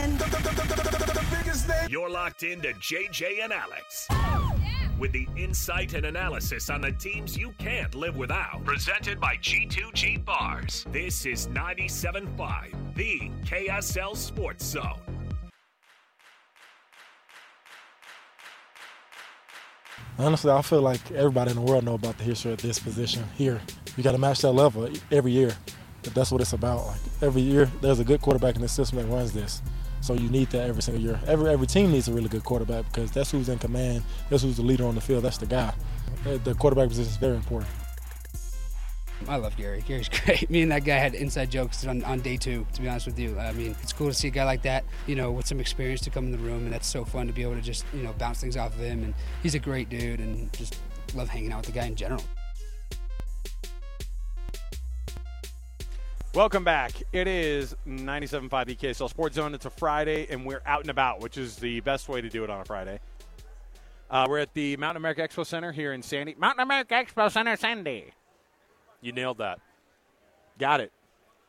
Baiamonte. The biggest name. You're locked into JJ and Alex. With the insight and analysis on the teams you can't live without. Presented by G2G Bars. This is 97.5, the KSL Sports Zone. Honestly, I feel like everybody in the world know about the history of this position here. You got to match that level every year. That's what it's about. Like every year, there's a good quarterback in the system that runs this. So you need that every single year. Every team needs a really good quarterback because that's who's in command, that's who's the leader on the field, that's the guy. The quarterback position is very important. I love Gary. Gary's great. Me and that guy had inside jokes on day two, to be honest with you. I mean, it's cool to see a guy like that, you know, with some experience to come in the room, and that's so fun to be able to just, you know, bounce things off of him. And he's a great dude, and just love hanging out with the guy in general. Welcome back. It is 97.5 the KSL Sports Zone. It's a Friday, and we're out and about, which is the best way to do it on a Friday. We're at the Mountain America Expo Center here in Sandy. Mountain America Expo Center, Sandy. You nailed that. Got it.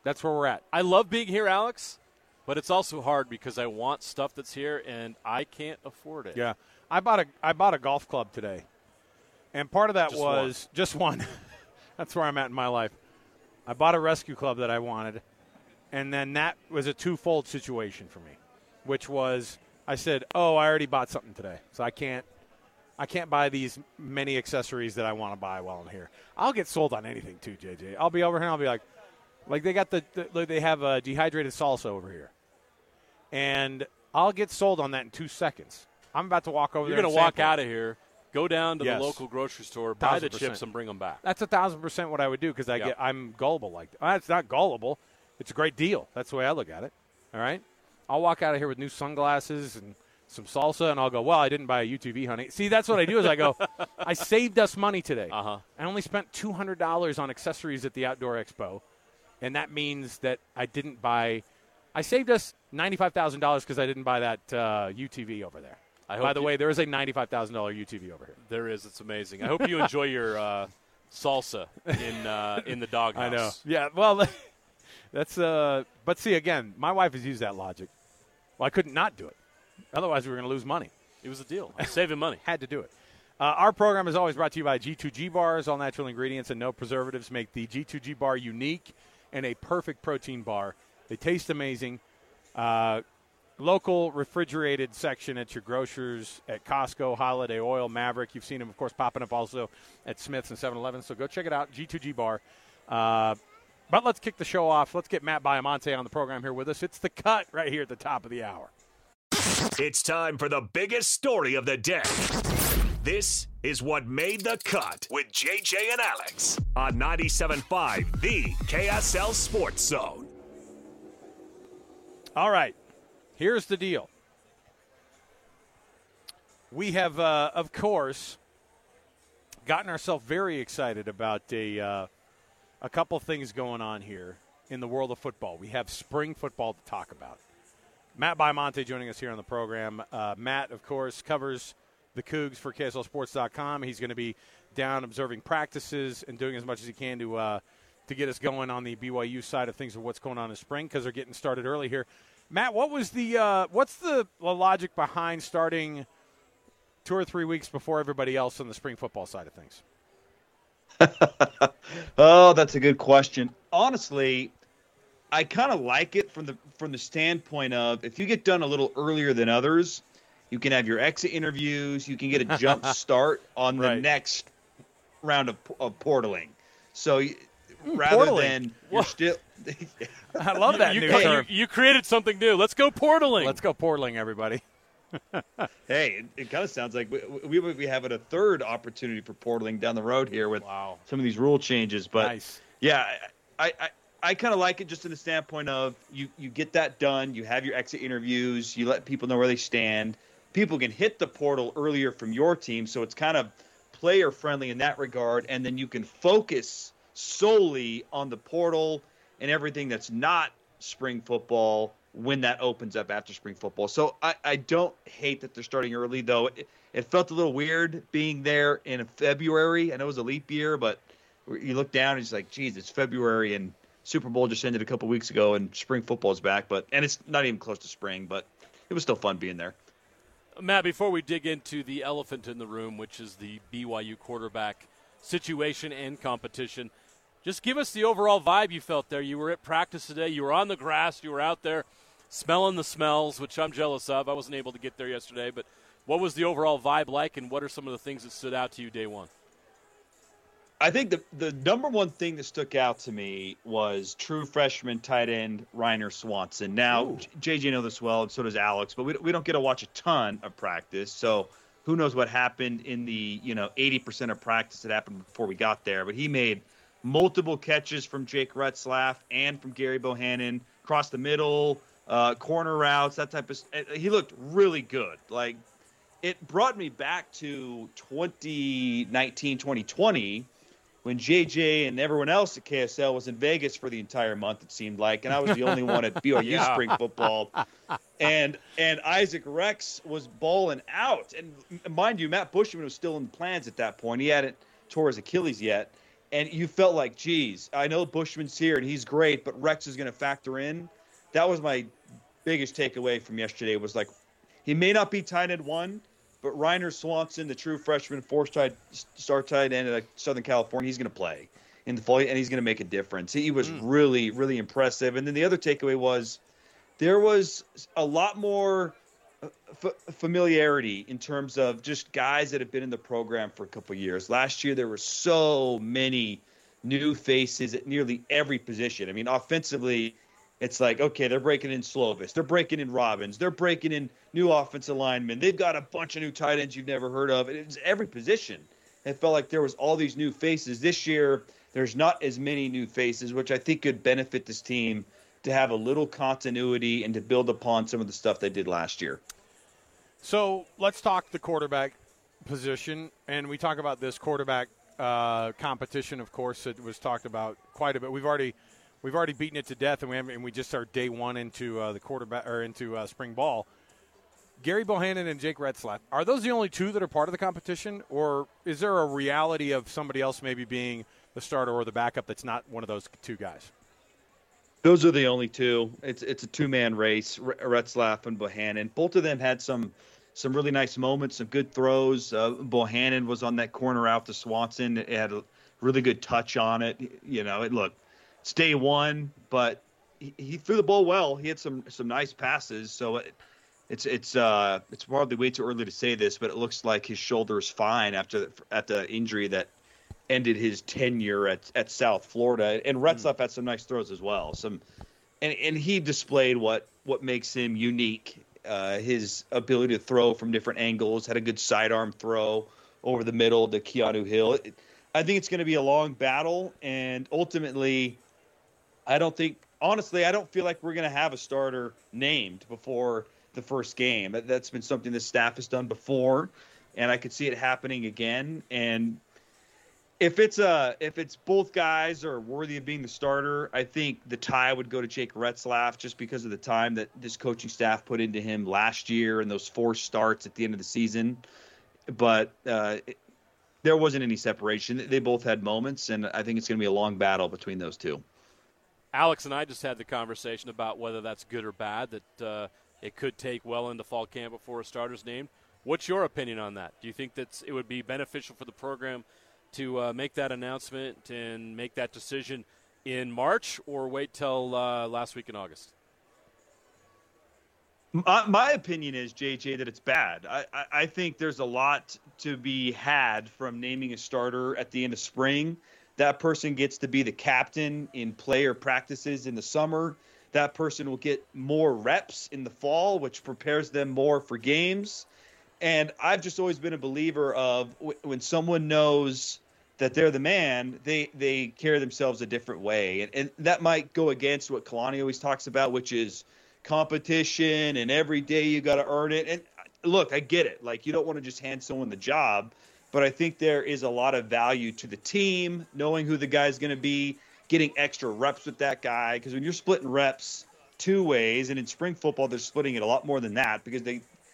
That's where we're at. I love being here, Alex, but it's also hard because I want stuff that's here, and I can't afford it. Yeah. I bought a golf club today, and part of that was just one. That's where I'm at in my life. I bought a rescue club that I wanted, and then that was a twofold situation for me, which was I said, "Oh, I already bought something today, so I can't buy these many accessories that I want to buy while I'm here." I'll get sold on anything too, JJ. I'll be over here and I'll be like they got they have a dehydrated salsa over here, and I'll get sold on that in 2 seconds. I'm about to walk over. You're there. You're gonna walk out of here. Go down to the local grocery store, buy the chips, and bring them back. That's 1,000% what I would do because I'm gullible like that. Well, it's not gullible. It's a great deal. That's the way I look at it. All right? I'll walk out of here with new sunglasses and some salsa, and I'll go, well, I didn't buy a UTV, honey. See, that's what I do is I go, I saved us money today. Uh-huh. I only spent $200 on accessories at the Outdoor Expo, and that means that I didn't buy – I saved us $95,000 because I didn't buy that UTV over there. By the way, there is a $95,000 UTV over here. There is. It's amazing. I hope you enjoy your salsa in the doghouse. I know. Yeah, well, that's – but, see, again, my wife has used that logic. Well, I couldn't not do it. Otherwise, we were going to lose money. It was a deal. I was saving money. Had to do it. Our program is always brought to you by G2G Bars. All natural ingredients and no preservatives make the G2G Bar unique and a perfect protein bar. They taste amazing. Local refrigerated section at your grocers, at Costco, Holiday Oil, Maverick. You've seen them, of course, popping up also at Smith's and 7-Eleven. So go check it out, G2G Bar. But let's kick the show off. Let's get Matt Baiamonte on the program here with us. It's The Cut right here at the top of the hour. It's time for the biggest story of the day. This is what made the cut with JJ and Alex on 97.5, the KSL Sports Zone. All right. Here's the deal. We have, of course, gotten ourselves very excited about a couple things going on here in the world of football. We have spring football to talk about. Matt Baiamonte joining us here on the program. Matt, of course, covers the Cougs for KSLSports.com. He's going to be down observing practices and doing as much as he can to get us going on the BYU side of things of what's going on in spring because they're getting started early here. Matt, what was what's the logic behind starting 2 or 3 weeks before everybody else on the spring football side of things? Oh, that's a good question. Honestly, I kind of like it from the standpoint of if you get done a little earlier than others, you can have your exit interviews, you can get a jump start on the next round of portaling. So rather portaling. Than you're still – I love that new term. You created something new. Let's go portaling. Let's go portaling, everybody. Hey, it kind of sounds like we have a third opportunity for portaling down the road here with some of these rule changes. But, yeah, I kind of like it just in the standpoint of you get that done. You have your exit interviews. You let people know where they stand. People can hit the portal earlier from your team, so it's kind of player-friendly in that regard. And then you can focus solely on the portal and everything that's not spring football when that opens up after spring football. So I don't hate that they're starting early, though. It felt a little weird being there in February. I know it was a leap year, but you look down and it's like, geez, it's February and Super Bowl just ended a couple weeks ago, and spring football's back, and it's not even close to spring, but it was still fun being there. Matt, before we dig into the elephant in the room, which is the BYU quarterback situation and competition, just give us the overall vibe you felt there. You were at practice today. You were on the grass. You were out there smelling the smells, which I'm jealous of. I wasn't able to get there yesterday, but what was the overall vibe like, and what are some of the things that stood out to you day one? I think the number one thing that stuck out to me was true freshman tight end Reiner Swanson. Now, JJ knows this well, and so does Alex, but we don't get to watch a ton of practice. So who knows what happened in the 80% of practice that happened before we got there. But he made multiple catches from Jake Retzlaff and from Gary Bohannon, across the middle, corner routes, that type of stuff. He looked really good. Like, it brought me back to 2019, 2020, when JJ and everyone else at KSL was in Vegas for the entire month, it seemed like, and I was the only one at BYU spring football, and Isaac Rex was balling out. And mind you, Matt Bushman was still in plans at that point. He hadn't tore his Achilles yet, and you felt like, geez, I know Bushman's here and he's great, but Rex is going to factor in. That was my biggest takeaway from yesterday, was like, he may not be tight end one, but Reiner Swanson, the true freshman, four-star tight end at Southern California, he's going to play in the fall, and he's going to make a difference. He was really, really impressive. And then the other takeaway was there was a lot more familiarity in terms of just guys that have been in the program for a couple of years. Last year, there were so many new faces at nearly every position. I mean, offensively, it's like, okay, they're breaking in Slovis. They're breaking in Robbins. They're breaking in new offensive linemen. They've got a bunch of new tight ends you've never heard of. And it was every position. It felt like there was all these new faces. This year, there's not as many new faces, which I think could benefit this team to have a little continuity and to build upon some of the stuff they did last year. So let's talk the quarterback position. And we talk about this quarterback competition, of course. It was talked about quite a bit. We've already beaten it to death, and we just are day one into the quarterback or into spring ball. Gary Bohannon and Jake Retzlaff, are those the only two that are part of the competition, or is there a reality of somebody else maybe being the starter or the backup that's not one of those two guys? Those are the only two. It's a two-man race, Retzlaff and Bohannon. Both of them had some really nice moments, some good throws. Bohannon was on that corner out to Swanson. It had a really good touch on it. It looked. It's day one, but he threw the ball well. He had some nice passes. So it's probably way too early to say this, but it looks like his shoulder is fine at the injury that ended his tenure at South Florida. And Retzlaff had some nice throws as well. And he displayed what makes him unique. His ability to throw from different angles, had a good sidearm throw over the middle to Keanu Hill. I think it's going to be a long battle, and ultimately, I don't feel like we're going to have a starter named before the first game. That's been something the staff has done before, and I could see it happening again. And if it's both guys are worthy of being the starter, I think the tie would go to Jake Retzlaff just because of the time that this coaching staff put into him last year and those four starts at the end of the season. But there wasn't any separation. They both had moments, and I think it's going to be a long battle between those two. Alex and I just had the conversation about whether that's good or bad, that it could take well into fall camp before a starter's named. What's your opinion on that? Do you think that it would be beneficial for the program to make that announcement and make that decision in March, or wait till last week in August? My opinion is, JJ, that it's bad. I think there's a lot to be had from naming a starter at the end of spring. That person gets to be the captain in player practices in the summer. That person will get more reps in the fall, which prepares them more for games. And I've just always been a believer of when someone knows that they're the man, they carry themselves a different way. And that might go against what Kalani always talks about, which is competition and every day you got to earn it. And look, I get it. Like, you don't want to just hand someone the job, but I think there is a lot of value to the team, knowing who the guy's going to be, getting extra reps with that guy. Because when you're splitting reps two ways, and in spring football, they're splitting it a lot more than that, because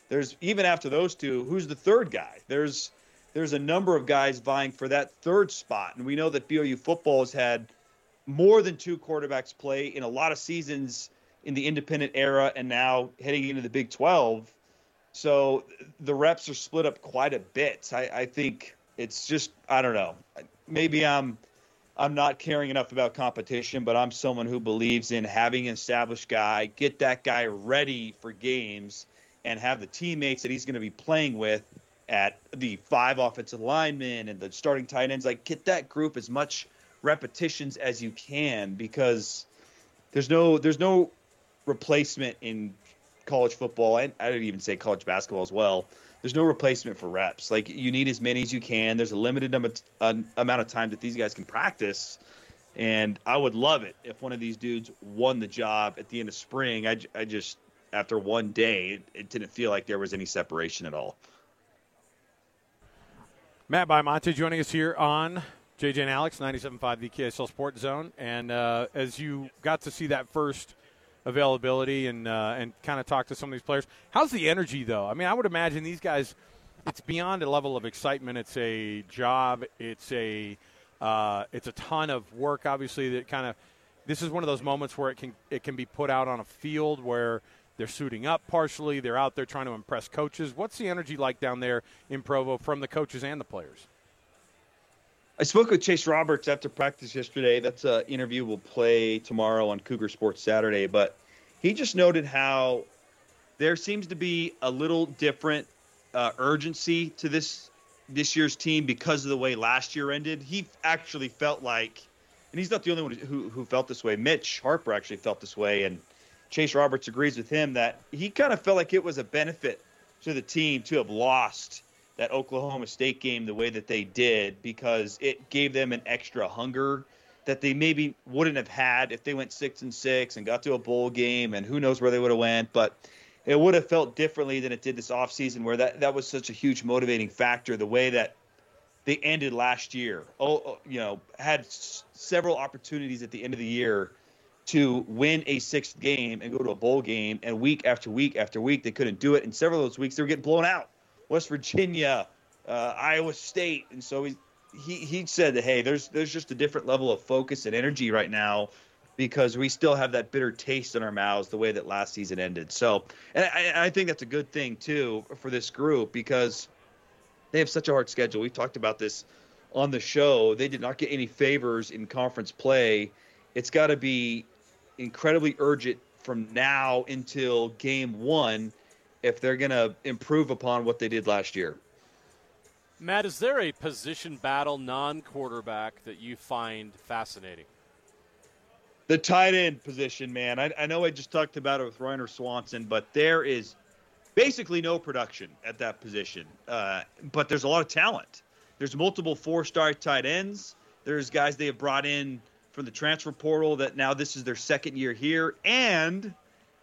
there's even after those two, who's the third guy? There's a number of guys vying for that third spot. And we know that BYU football has had more than two quarterbacks play in a lot of seasons in the independent era and now heading into the Big 12. So the reps are split up quite a bit. I think it's just, I don't know. Maybe I'm not caring enough about competition, but I'm someone who believes in having an established guy, get that guy ready for games, and have the teammates that he's going to be playing with at the 5 offensive linemen and the starting tight ends. Like, get that group as much repetitions as you can, because there's no replacement in college football, and I didn't even say college basketball as well. There's no replacement for reps. Like, you need as many as you can. There's a limited amount of time that these guys can practice. And I would love it if one of these dudes won the job at the end of spring. I just, after one day, it didn't feel like there was any separation at all. Matt Baiamonte joining us here on JJ and Alex, 97.5, the KSL Sports Zone. And as you got to see that first availability and kind of talk to some of these players, how's the energy, though? I mean, I would imagine these guys, it's beyond a level of excitement. It's a job. It's a ton of work, obviously, that kind of – this is one of those moments where it can be put out on a field where they're suiting up partially. They're out there trying to impress coaches. What's the energy like down there in Provo from the coaches and the players? I spoke with Chase Roberts after practice yesterday. That's an interview we'll play tomorrow on Cougar Sports Saturday. But he just noted how there seems to be a little different urgency to this year's team because of the way last year ended. He actually felt like, and he's not the only one who felt this way. Mitch Harper actually felt this way, and Chase Roberts agrees with him that he kind of felt like it was a benefit to the team to have lost that Oklahoma State game the way that they did, because it gave them an extra hunger that they maybe wouldn't have had if they went 6-6 and got to a bowl game, and who knows where they would have went. But it would have felt differently than it did this offseason, where that was such a huge motivating factor, the way that they ended last year. Had several opportunities at the end of the year to win a 6th game and go to a bowl game, and week after week after week they couldn't do it. And several of those weeks they were getting blown out. West Virginia, Iowa State. And so he said that, hey, there's just a different level of focus and energy right now, because we still have that bitter taste in our mouths the way that last season ended. So, and I think that's a good thing too for this group, because they have such a hard schedule. We've talked about this on the show. They did not get any favors in conference play. It's got to be incredibly urgent from now until game one if they're going to improve upon what they did last year. Matt, is there a position battle non-quarterback that you find fascinating? The tight end position, man. I know I just talked about it with Reiner Swanson, but there is basically no production at that position. But there's a lot of talent. There's multiple 4-star tight ends. There's guys they have brought in from the transfer portal that now this is their second year here. And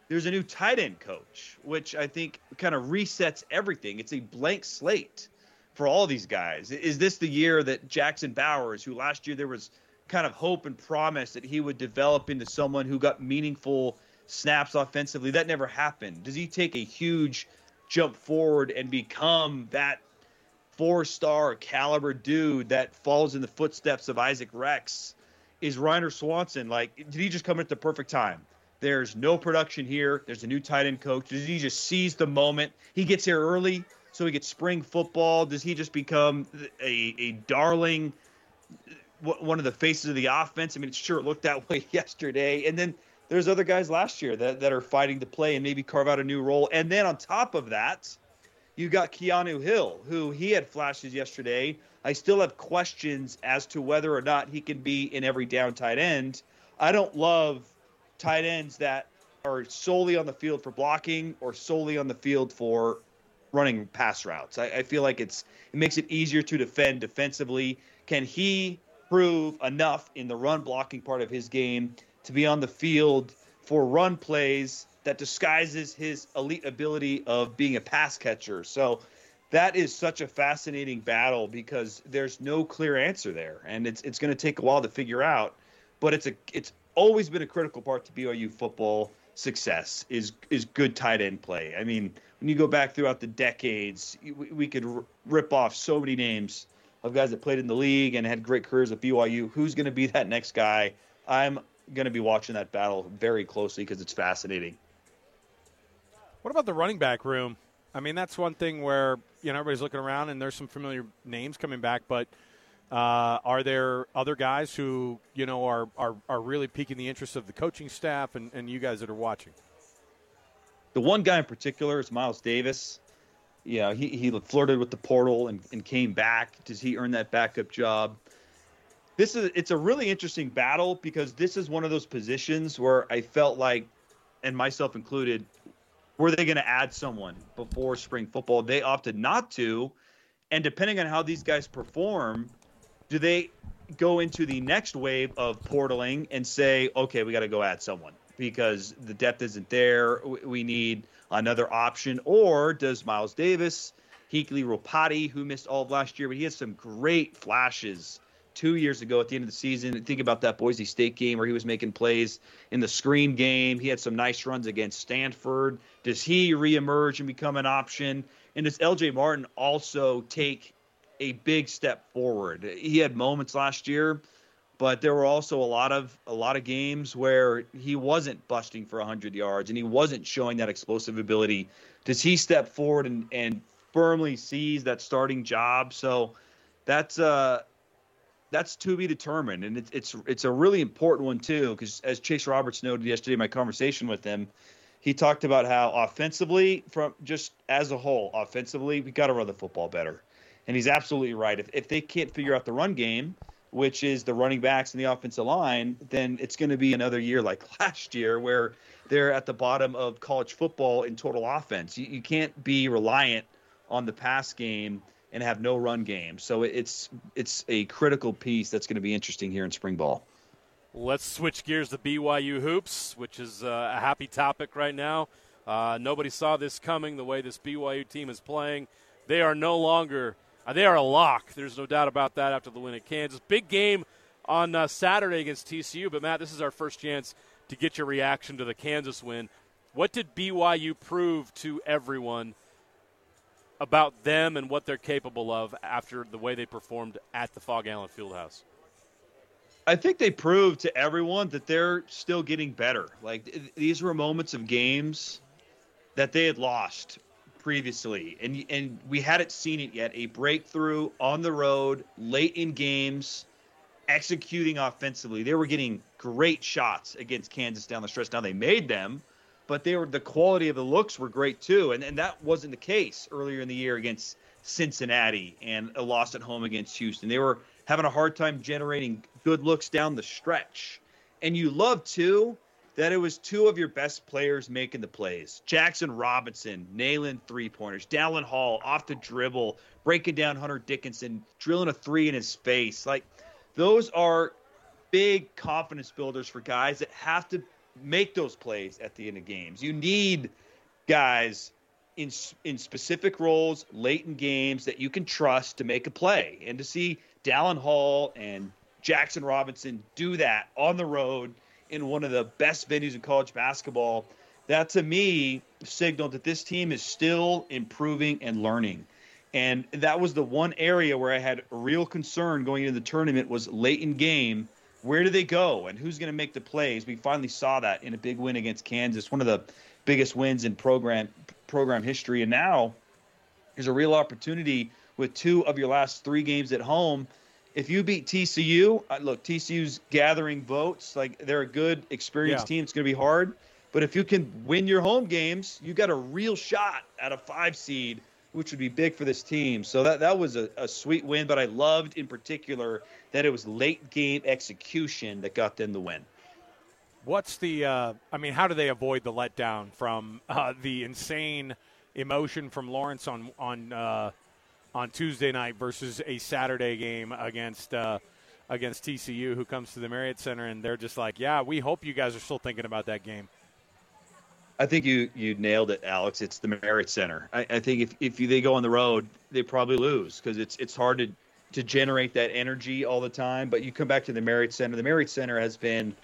there's a new tight end coach, which I think kind of resets everything. It's a blank slate for all these guys. Is this the year that Jackson Bowers, who last year there was kind of hope and promise that he would develop into someone who got meaningful snaps offensively, that never happened? Does he take a huge jump forward and become that 4-star caliber dude that falls in the footsteps of Isaac Rex? Is Reiner Swanson, like, did he just come at the perfect time? There's no production here. There's a new tight end coach. Does he just seize the moment? He gets here early so he gets spring football. Does he just become a darling, one of the faces of the offense? I mean, sure, it looked that way yesterday. And then there's other guys last year that are fighting to play and maybe carve out a new role. And then on top of that, you got Keanu Hill, who he had flashes yesterday. I still have questions as to whether or not he can be in every down tight end. I don't love tight ends that are solely on the field for blocking or solely on the field for running pass routes. I feel like it makes it easier to defend defensively. Can he prove enough in the run blocking part of his game to be on the field for run plays that disguises his elite ability of being a pass catcher? So that is such a fascinating battle, because there's no clear answer there, and it's going to take a while to figure out. But it's always been a critical part to BYU football success is good tight end play. I mean, when you go back throughout the decades, we could rip off so many names of guys that played in the league and had great careers at BYU. Who's going to be that next guy I'm going to be watching that battle very closely because it's fascinating. What about the running back room? I mean, that's one thing where, you know, everybody's looking around and there's some familiar names coming back, but are there other guys who, you know, are really piquing the interest of the coaching staff and you guys that are watching? The one guy in particular is Miles Davis. Yeah, he flirted with the portal and came back. Does he earn that backup job? It's a really interesting battle because this is one of those positions where I felt like, and myself included, were they going to add someone before spring football? They opted not to. And depending on how these guys perform, do they go into the next wave of portaling and say, okay, we got to go add someone because the depth isn't there. We need another option. Or does Miles Davis, Hikli Ropati, who missed all of last year, but he had some great flashes 2 years ago at the end of the season. Think about that Boise State game where he was making plays in the screen game. He had some nice runs against Stanford. Does he reemerge and become an option? And does LJ Martin also take a big step forward? He had moments last year, but there were also a lot of games where he wasn't busting for 100 yards and he wasn't showing that explosive ability. Does he step forward and firmly seize that starting job? So that's to be determined. And it's a really important one too, because as Chase Roberts noted yesterday in my conversation with him, he talked about how offensively, from just as a whole, offensively, we got to run the football better. And he's absolutely right. If they can't figure out the run game, which is the running backs and the offensive line, then it's going to be another year like last year where they're at the bottom of college football in total offense. You can't be reliant on the pass game and have no run game. So it's a critical piece that's going to be interesting here in spring ball. Let's switch gears to BYU hoops, which is a happy topic right now. Nobody saw this coming, the way this BYU team is playing. They are no longer – they are a lock. There's no doubt about that after the win at Kansas. Big game on Saturday against TCU, but, Matt, this is our first chance to get your reaction to the Kansas win. What did BYU prove to everyone about them and what they're capable of after the way they performed at the Fog Allen Fieldhouse? I think they proved to everyone that they're still getting better. Like these were moments of games that they had lost previously, and we hadn't seen it yet. A breakthrough on the road, late in games, executing offensively. They were getting great shots against Kansas down the stretch. Now they made them, but the quality of the looks were great too, and that wasn't the case earlier in the year against Cincinnati and a loss at home against Houston. They were having a hard time generating good looks down the stretch. And you love, too, that it was two of your best players making the plays. Jackson Robinson nailing three-pointers. Dallin Hall off the dribble, breaking down Hunter Dickinson, drilling a three in his face. Like, those are big confidence builders for guys that have to make those plays at the end of games. You need guys in specific roles late in games that you can trust to make a play. And to see Dallin Hall and Jackson Robinson do that on the road in one of the best venues in college basketball, that to me signaled that this team is still improving and learning. And that was the one area where I had real concern going into the tournament was late in game. Where do they go and who's going to make the plays? We finally saw that in a big win against Kansas, one of the biggest wins in program history. And now there's a real opportunity with two of your last three games at home. If you beat TCU, look, TCU's gathering votes. Like, they're a good, experienced team. It's going to be hard. But if you can win your home games, you got a real shot at a 5 seed, which would be big for this team. So that was a sweet win. But I loved, in particular, that it was late-game execution that got them the win. What's the how do they avoid the letdown from the insane emotion from Lawrence on Tuesday night versus a Saturday game against TCU, who comes to the Marriott Center, and they're just like, yeah, we hope you guys are still thinking about that game? I think you nailed it, Alex. It's the Marriott Center. I think if they go on the road, they probably lose because it's hard to generate that energy all the time. But you come back to the Marriott Center. The Marriott Center has been,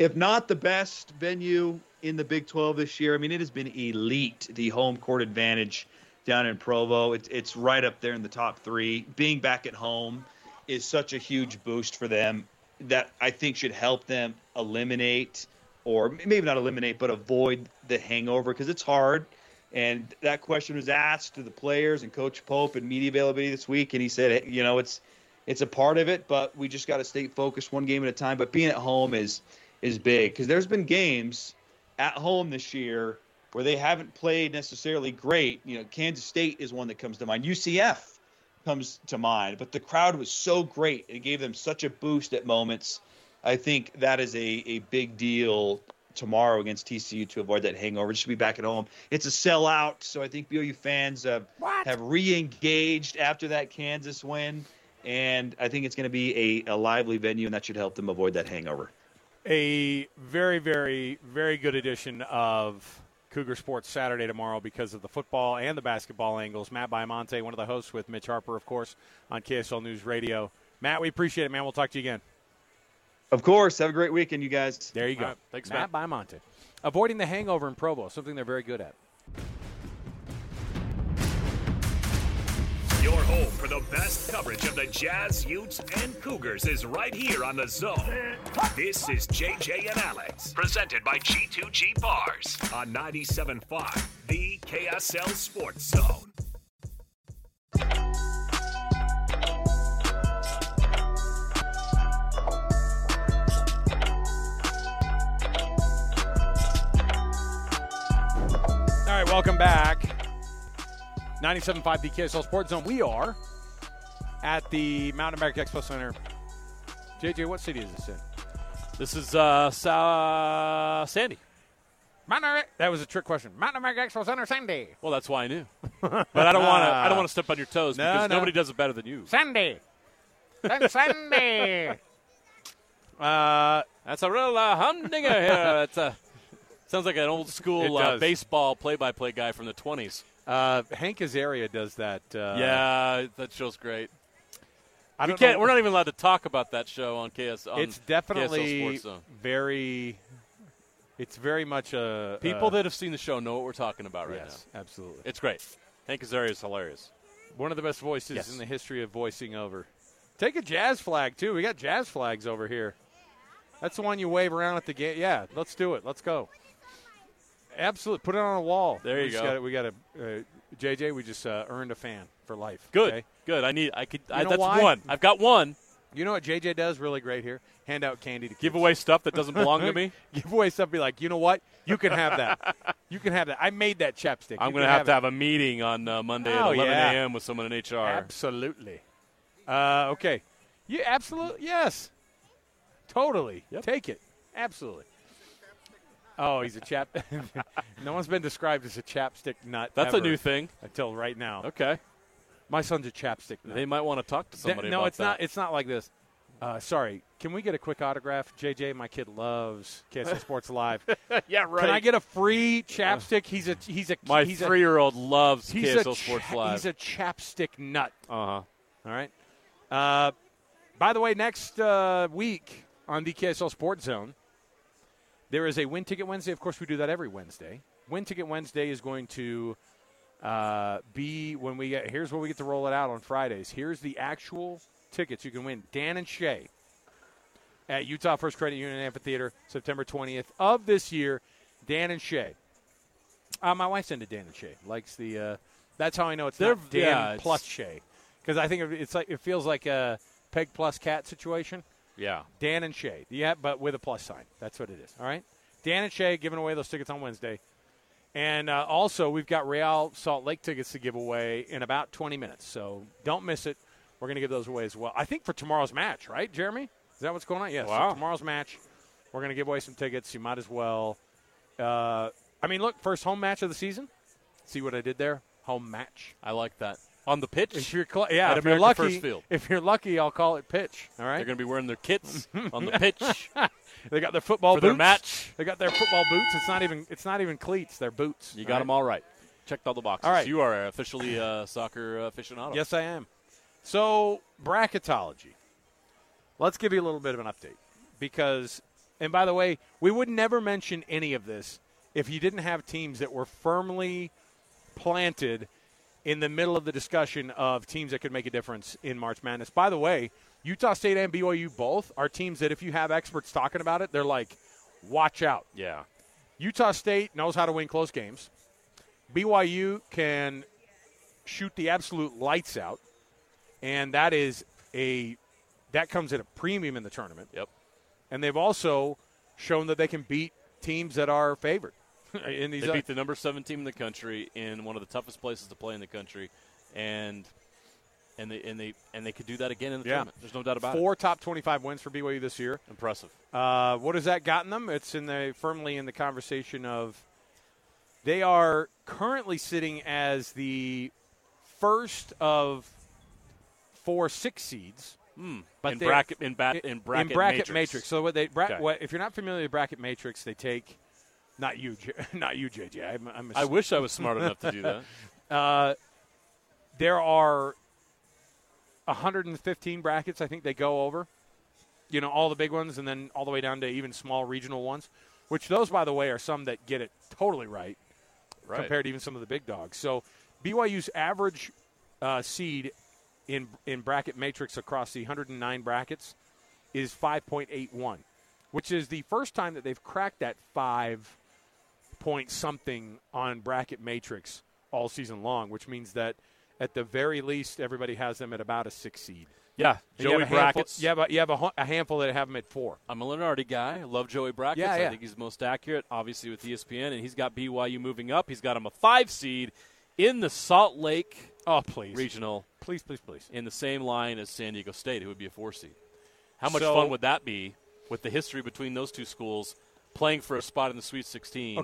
if not the best venue in the Big 12 this year. I mean, it has been elite, the home court advantage down in Provo. It's right up there in the top 3. Being back at home is such a huge boost for them. that I think should help them eliminate, or maybe not eliminate, but avoid the hangover, because it's hard. And that question was asked to the players and Coach Pope and media availability this week, and he said, you know, it's a part of it, but we just got to stay focused one game at a time. But being at home is big, because there's been games at home this year where they haven't played necessarily great. You know, Kansas State is one that comes to mind. UCF comes to mind, but the crowd was so great. It gave them such a boost at moments. I think that is a big deal tomorrow against TCU to avoid that hangover. Just to be back at home. It's a sellout, so I think BYU fans have re-engaged after that Kansas win, and I think it's going to be a lively venue, and that should help them avoid that hangover. A very, very, very good edition of Cougar Sports Saturday tomorrow because of the football and the basketball angles. Matt Baiamonte, one of the hosts, with Mitch Harper, of course, on KSL News Radio. Matt, we appreciate it, man. We'll talk to you again. Of course. Have a great weekend, you guys. There you go. Right. Thanks, Matt. Matt Baiamonte. Avoiding the hangover in Provo, something they're very good at. Your home for the best coverage of the Jazz, Utes, and Cougars is right here on The Zone. This is JJ and Alex, presented by G2G Bars on 97.5, the KSL Sports Zone. All right, welcome back. 97.5, the KSL Sports Zone. We are at the Mountain America Expo Center. JJ, what city is this in? This is Sandy. That was a trick question. Mountain America Expo Center, Sandy. Well, that's why I knew. But I don't want to step on your toes because nobody does it better than you. Sandy. Sandy. That's a real humdinger here. That's sounds like an old school baseball play-by-play guy from the 20s. Hank Azaria does that. Yeah, that show's great. We're not even allowed to talk about that show on KSL. It's definitely KSL Sports Zone. It's very much a. People that have seen the show know what we're talking about right now. Yes, absolutely. It's great. Hank Azaria is hilarious. One of the best voices in the history of voicing over. Take a jazz flag too. We got jazz flags over here. That's the one you wave around at the game. Yeah, let's do it. Let's go. Absolutely. Put it on a wall. There you go. JJ, we just earned a fan for life. Good. Okay? Good. That's one. I've got one. You know what JJ does really great here? Hand out candy to kids. Give away stuff that doesn't belong to me? Give away stuff. Be like, you know what? You can have that. You can have that. I made that chapstick. I'm going to have to have a meeting on Monday at 11 a.m. with someone in HR. Absolutely. Okay. Yeah, absolutely. Yes. Totally. Yep. Take it. Absolutely. Oh, he's a chap. No one's been described as a chapstick nut. That's a new thing until right now. Okay, my son's a chapstick nut. They might want to talk to somebody. No, about it's that. Not. It's not like this. Sorry, can we get a quick autograph? JJ, my kid loves KSL Sports Live. Yeah, right. Can I get a free chapstick? He's a 3-year-old loves KSL Sports Live. He's a chapstick nut. All right. By the way, next week on the KSL Sports Zone. There is a Win Ticket Wednesday. Of course, we do that every Wednesday. Win Ticket Wednesday is going to be when we get – here's where we get to roll it out on Fridays. Here's the actual tickets you can win. Dan and Shay at Utah First Credit Union Amphitheater, September 20th of this year. Dan and Shay. My wife's into Dan and Shay. Likes the that's how I know it's not Dan plus Shay. Because I think it's like it feels like a Peg plus Cat situation. Yeah. Dan and Shay. Yeah, but with a plus sign. That's what it is. All right? Dan and Shay giving away those tickets on Wednesday. And also, we've got Real Salt Lake tickets to give away in about 20 minutes. So don't miss it. We're going to give those away as well. I think for tomorrow's match, right, Jeremy? Is that what's going on? Yes. Wow. So tomorrow's match, we're going to give away some tickets. You might as well. Look, first home match of the season. See what I did there? Home match. I like that. On the pitch? If you're lucky, first field. If you're lucky, I'll call it pitch. All right. They're going to be wearing their kits on the pitch. They got their football boots. For their match. They got their football boots. It's not even cleats. They're boots. You got them all right. Checked all the boxes. All right. You are officially a soccer aficionado. Yes, I am. So bracketology. Let's give you a little bit of an update because, and by the way, we would never mention any of this if you didn't have teams that were firmly planted in the middle of the discussion of teams that could make a difference in March Madness. By the way, Utah State and BYU both are teams that if you have experts talking about it, they're like, watch out. Yeah. Utah State knows how to win close games. BYU can shoot the absolute lights out, and that is that comes at a premium in the tournament. Yep. And they've also shown that they can beat teams that are favored. They beat the number 7 team in the country in one of the toughest places to play in the country, and they could do that again in the tournament. There's no doubt about it. 4 top 25 wins for BYU this year. Impressive. What has that gotten them? It's firmly in the conversation of they are currently sitting as the first of 4 6 seeds. But in bracket matrix. So if you're not familiar with bracket matrix, they take not you, JJ. I wish I was smart enough to do that. There are 115 brackets, I think, they go over. You know, all the big ones and then all the way down to even small regional ones, which those, by the way, are some that get it totally right. compared to even some of the big dogs. So BYU's average seed in bracket matrix across the 109 brackets is 5.81, which is the first time that they've cracked that 5-point-something on bracket matrix all season long, which means that at the very least, everybody has them at about a 6 seed. Yeah, Joey Brackets. You have a handful that have them at 4. I'm a Lenardi guy. I love Joey Brackets. Yeah. I think he's the most accurate, obviously, with ESPN, and he's got BYU moving up. He's got him a 5 seed in the Salt Lake regional. Please. In the same line as San Diego State, who would be a 4 seed. How much fun would that be with the history between those two schools playing for a spot in the Sweet 16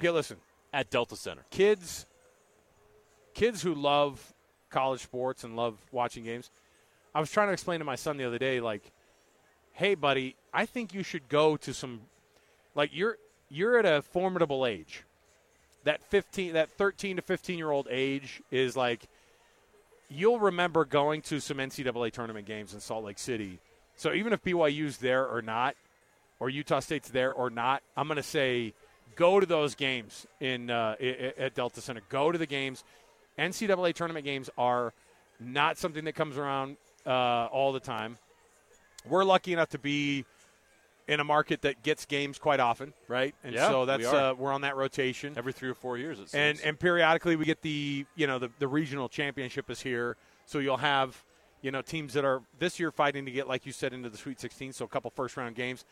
at Delta Center? Kids who love college sports and love watching games. I was trying to explain to my son the other day, like, hey, buddy, I think you should go to some – like you're at a formidable age. That 13 to 15-year-old age is like you'll remember going to some NCAA tournament games in Salt Lake City. So even if BYU's there or not, or Utah State's there or not, I'm going to say go to those games at Delta Center. Go to the games. NCAA tournament games are not something that comes around all the time. We're lucky enough to be in a market that gets games quite often, right? And so that's we're on that rotation every 3 or 4 years. It seems. And periodically we get the regional championship is here, so you'll have teams that are this year fighting to get, like you said, into the Sweet 16. So a couple first round games,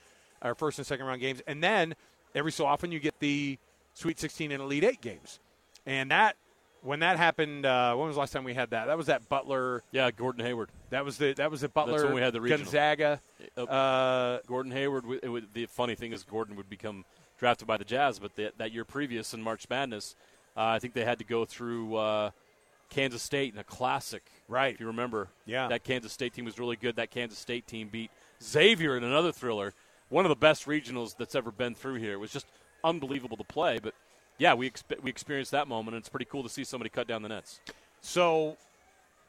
or first and second round games, and then every so often you get the Sweet 16 and Elite 8 games, and that. When that happened, when was the last time we had that? That was at Butler. Yeah, Gordon Hayward. That was at Butler. That's when we had the regional. Gonzaga. Gordon Hayward. The funny thing is Gordon would become drafted by the Jazz, but that year previous in March Madness, I think they had to go through Kansas State in a classic. Right. If you remember. Yeah. That Kansas State team was really good. That Kansas State team beat Xavier in another thriller. One of the best regionals that's ever been through here. It was just unbelievable to play, but. Yeah, we experienced that moment, and it's pretty cool to see somebody cut down the nets. So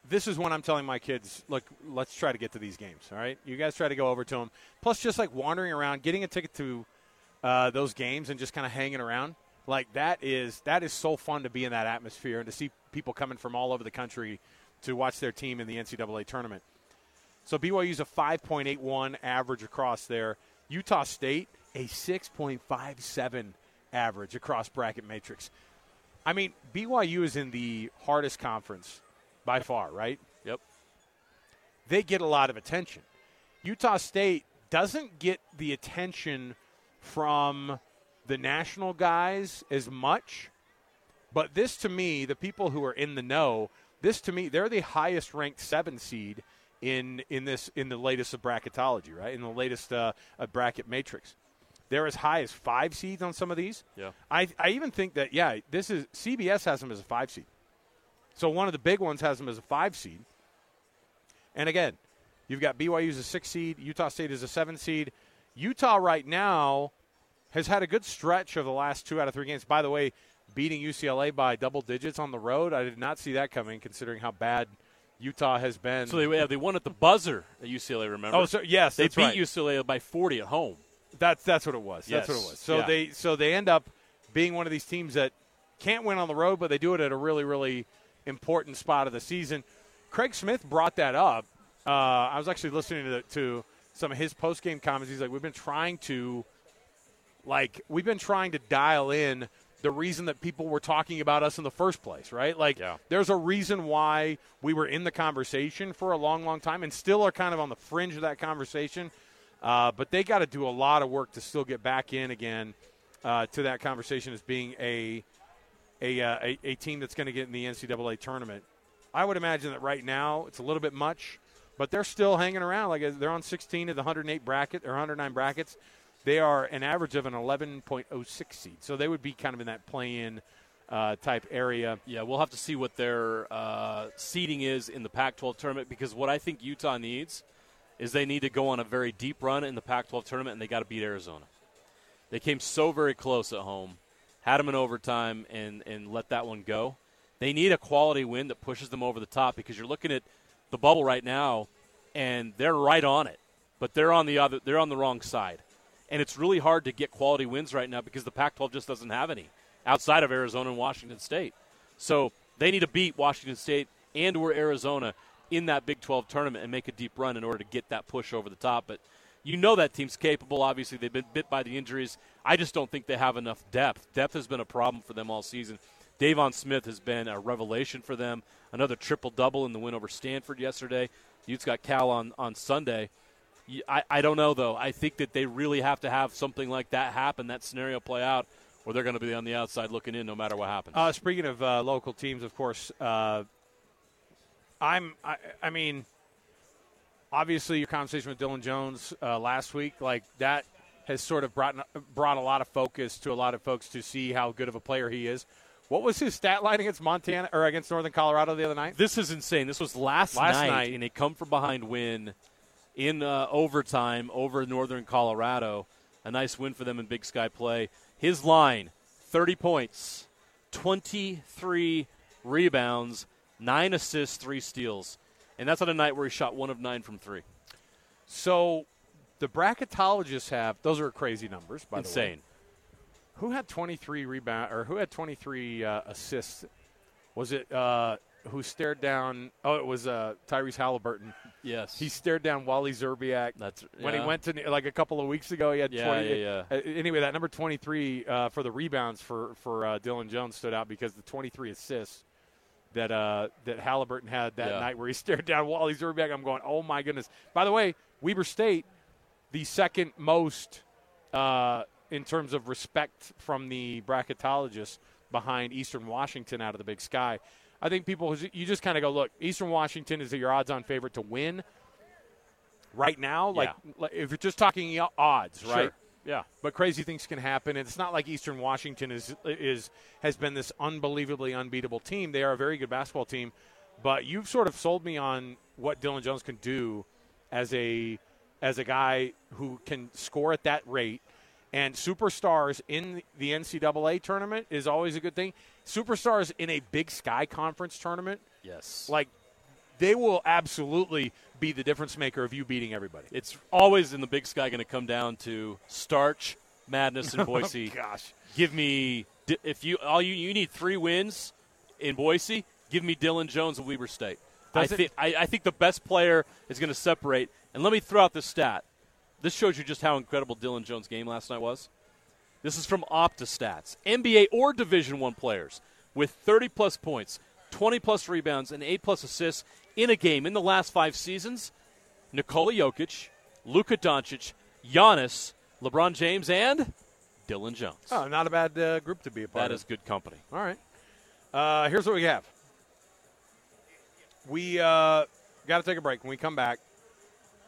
this is when I'm telling my kids, look, let's try to get to these games, all right? You guys try to go over to them. Plus, just like wandering around, getting a ticket to those games and just kind of hanging around, like that is so fun to be in that atmosphere and to see people coming from all over the country to watch their team in the NCAA tournament. So BYU's a 5.81 average across there. Utah State, a 6.57 average across bracket matrix. I mean, BYU is in the hardest conference by far, right? Yep. They get a lot of attention. Utah State doesn't get the attention from the national guys as much, but this to me, the people who are in the know, this to me, they're the highest ranked 7 seed in the latest of bracketology, right? In the latest bracket matrix. They're as high as 5 seeds on some of these. Yeah, I even think that, this is – CBS has them as a 5 seed. So one of the big ones has them as a 5 seed. And, again, you've got BYU as a 6 seed. Utah State is a 7 seed. Utah right now has had a good stretch of the last 2 out of 3 games. By the way, beating UCLA by double digits on the road, I did not see that coming considering how bad – Utah has been. So they won at the buzzer at UCLA, remember? Oh, so yes, that's right. They beat UCLA by 40 at home. That's what it was. Yes. That's what it was. So they end up being one of these teams that can't win on the road, but they do it at a really, really important spot of the season. Craig Smith brought that up I was actually listening to some of his post-game comments. He's like, we've been trying to dial in the reason that people were talking about us in the first place, right? Like, yeah. There's a reason why we were in the conversation for a long, long time and still are kind of on the fringe of that conversation. But they got to do a lot of work to still get back in again to that conversation as being a team that's going to get in the NCAA tournament. I would imagine that right now it's a little bit much, but they're still hanging around. Like, they're on 16 of the 108 bracket or 109 brackets. They are an average of an 11.06 seed, so they would be kind of in that play-in type area. Yeah, we'll have to see what their seeding is in the Pac-12 tournament, because what I think Utah needs is they need to go on a very deep run in the Pac-12 tournament, and they got to beat Arizona. They came so very close at home, had them in overtime, and let that one go. They need a quality win that pushes them over the top, because you're looking at the bubble right now, and they're right on it, but they're on the wrong side. And it's really hard to get quality wins right now because the Pac-12 just doesn't have any outside of Arizona and Washington State. So they need to beat Washington State and or Arizona in that Big 12 tournament and make a deep run in order to get that push over the top. But you know that team's capable. Obviously, they've been bit by the injuries. I just don't think they have enough depth. Depth has been a problem for them all season. Davon Smith has been a revelation for them. Another triple-double in the win over Stanford yesterday. Utes got Cal on Sunday. I don't know, though. I think that they really have to have something like that happen, that scenario play out, or they're going to be on the outside looking in no matter what happens. Speaking of local teams, of course, I mean, obviously your conversation with Dylan Jones last week, like that has sort of brought a lot of focus to a lot of folks to see how good of a player he is. What was his stat line against Montana or against Northern Colorado the other night? This is insane. This was last night in a come-from-behind win in overtime over Northern Colorado. A nice win for them in Big Sky play. His line, 30 points, 23 rebounds, 9 assists, 3 steals. And that's on a night where he shot 1 of 9 from 3. So the bracketologists have – those are crazy numbers, by the way. Insane. Who had 23 rebounds – or who had 23 assists? Was it who stared down – oh, it was Tyrese Halliburton. Yes. He stared down Wally Zerbiak. When he went to, like, a couple of weeks ago, he had 20. Yeah. Anyway, that number 23 for the rebounds for Dylan Jones stood out because the 23 assists that Halliburton had that night where he stared down Wally Zerbiak, I'm going, oh, my goodness. By the way, Weber State, the second most in terms of respect from the bracketologists behind Eastern Washington out of the Big Sky. I think people, you just kind of go, look, Eastern Washington is your odds-on favorite to win right now. Like if you're just talking odds, right? Sure. Yeah. But crazy things can happen. And it's not like Eastern Washington has been this unbelievably unbeatable team. They are a very good basketball team. But you've sort of sold me on what Dylan Jones can do as a guy who can score at that rate. And superstars in the NCAA tournament is always a good thing. Superstars in a Big Sky Conference tournament, yes, like they will absolutely be the difference maker of you beating everybody. It's always in the Big Sky going to come down to Starch, Madness, and Boise. Oh, gosh, give me if you all you need 3 wins in Boise. Give me Dylan Jones of Weber State. I think the best player is going to separate. And let me throw out this stat. This shows you just how incredible Dylan Jones' game last night was. This is from OptaStats. NBA or Division I players with 30-plus points, 20-plus rebounds, and 8-plus assists in a game in the last 5 seasons, Nikola Jokic, Luka Doncic, Giannis, LeBron James, and Dylan Jones. Oh, not a bad group to be a part of. That is good company. All right. Here's what we have. We got to take a break. When we come back,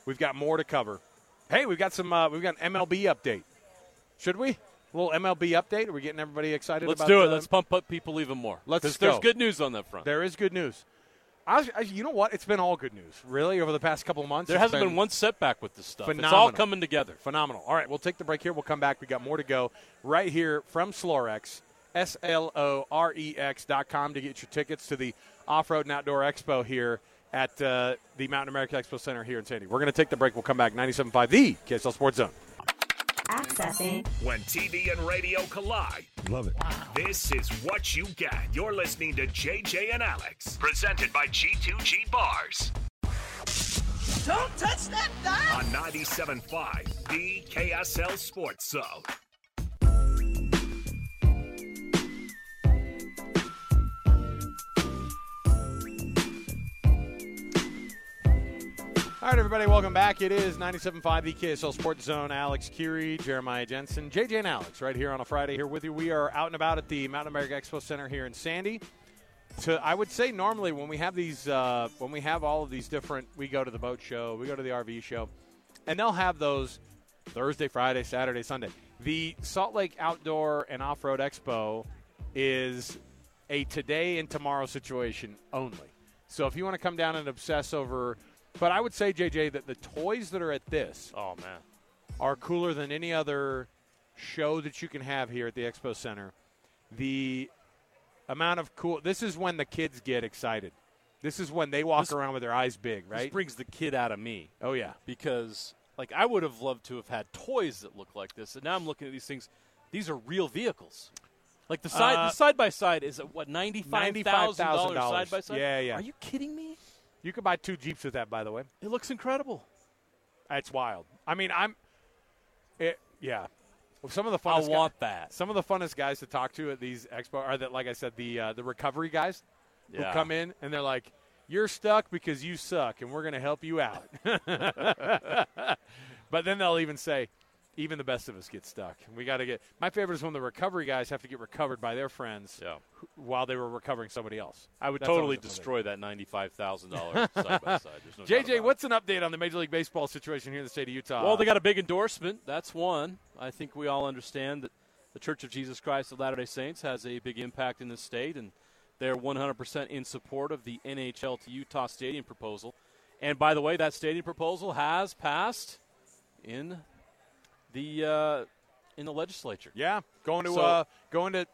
we've got more to cover. Hey, we've got an MLB update. Should we? A little MLB update? Are we getting everybody excited about it? Let's do it. Let's pump up people even more. Because there's good news on that front. There is good news. You know what? It's been all good news, really, over the past couple of months. There hasn't been one setback with this stuff. Phenomenal. It's all coming together. Phenomenal. All right, we'll take the break here. We'll come back. We've got more to go right here from Slorex, SLOREX.com, to get your tickets to the Off-Road and Outdoor Expo here at the Mountain America Expo Center here in San Diego. We're going to take the break. We'll come back. 97.5, the KSL Sports Zone. Accessing. When TV and radio collide. Love it. Wow. This is what you get. You're listening to JJ and Alex, presented by G2G Bars. Don't touch that dial! On 97.5, the KSL Sports Zone. All right, everybody, welcome back. It is 97.5, the KSL Sports Zone. Alex Curie, Jeremiah Jensen, JJ and Alex right here on a Friday here with you. We are out and about at the Mountain America Expo Center here in Sandy. I would say normally when we have these, when we have all of these different, we go to the boat show, we go to the RV show, and they'll have those Thursday, Friday, Saturday, Sunday. The Salt Lake Outdoor and Off-Road Expo is a today and tomorrow situation only. So if you want to come down and obsess over... But I would say, JJ, that the toys that are at this are cooler than any other show that you can have here at the Expo Center. The amount of cool – this is when the kids get excited. This is when they walk around with their eyes big, right? This brings the kid out of me. Oh, yeah. Because, like, I would have loved to have had toys that look like this, and now I'm looking at these things. These are real vehicles. Like, the side-by-side is at, what, $95,000 side-by-side? Yeah, yeah. Are you kidding me? You could buy two Jeeps with that, by the way. It looks incredible. It's wild. I mean, Well, some of the funnest. Some of the funnest guys to talk to at these expo are that, like I said, the recovery guys who come in and they're like, "You're stuck because you suck, and we're going to help you out." But then they'll even say, "Even the best of us get stuck. We got to get." My favorite is when the recovery guys have to get recovered by their friends while they were recovering somebody else. I would totally destroy that $95,000 side by side. No JJ, what's an update on the Major League Baseball situation here in the state of Utah? Well, they got a big endorsement. That's one. I think we all understand that the Church of Jesus Christ of Latter-day Saints has a big impact in the state, and they're 100% in support of the NHL to Utah stadium proposal. And, by the way, that stadium proposal has passed in the legislature. Yeah, going to Governor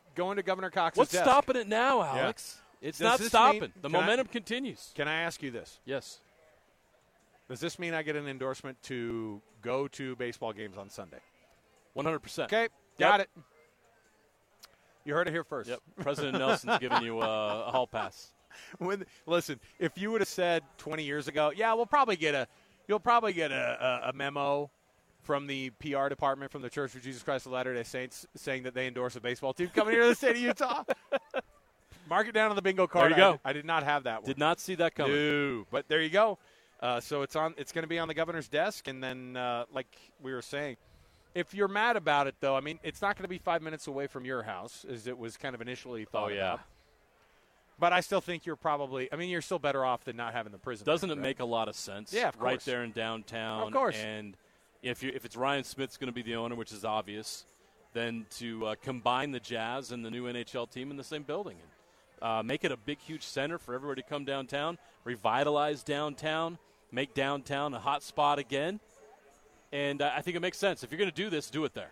Cox's desk. What's stopping it now, Alex? Yeah. It's not stopping. The momentum continues. Can I ask you this? Yes. Does this mean I get an endorsement to go to baseball games on Sunday? 100%. Okay, got it. You heard it here first. Yep. President Nelson's giving you a hall pass. Listen, if you would have said 20 years ago, you'll probably get a memo from the PR department from the Church of Jesus Christ of Latter-day Saints saying that they endorse a baseball team coming here to the state of Utah. Mark it down on the bingo card. There you go. I did not have that one. Did not see that coming. No, but there you go. So it's going to be on the governor's desk. And then, like we were saying, if you're mad about it, though, I mean, it's not going to be 5 minutes away from your house, as it was kind of initially thought about. But I still think you're still better off than not having the prison. Doesn't it make a lot of sense? Yeah, of course. Right there in downtown. Of course. And if it's Ryan Smith's going to be the owner, which is obvious, then to combine the Jazz and the new NHL team in the same building and make it a big, huge center for everybody to come downtown, revitalize downtown, make downtown a hot spot again. And I think it makes sense. If you're going to do this, do it there.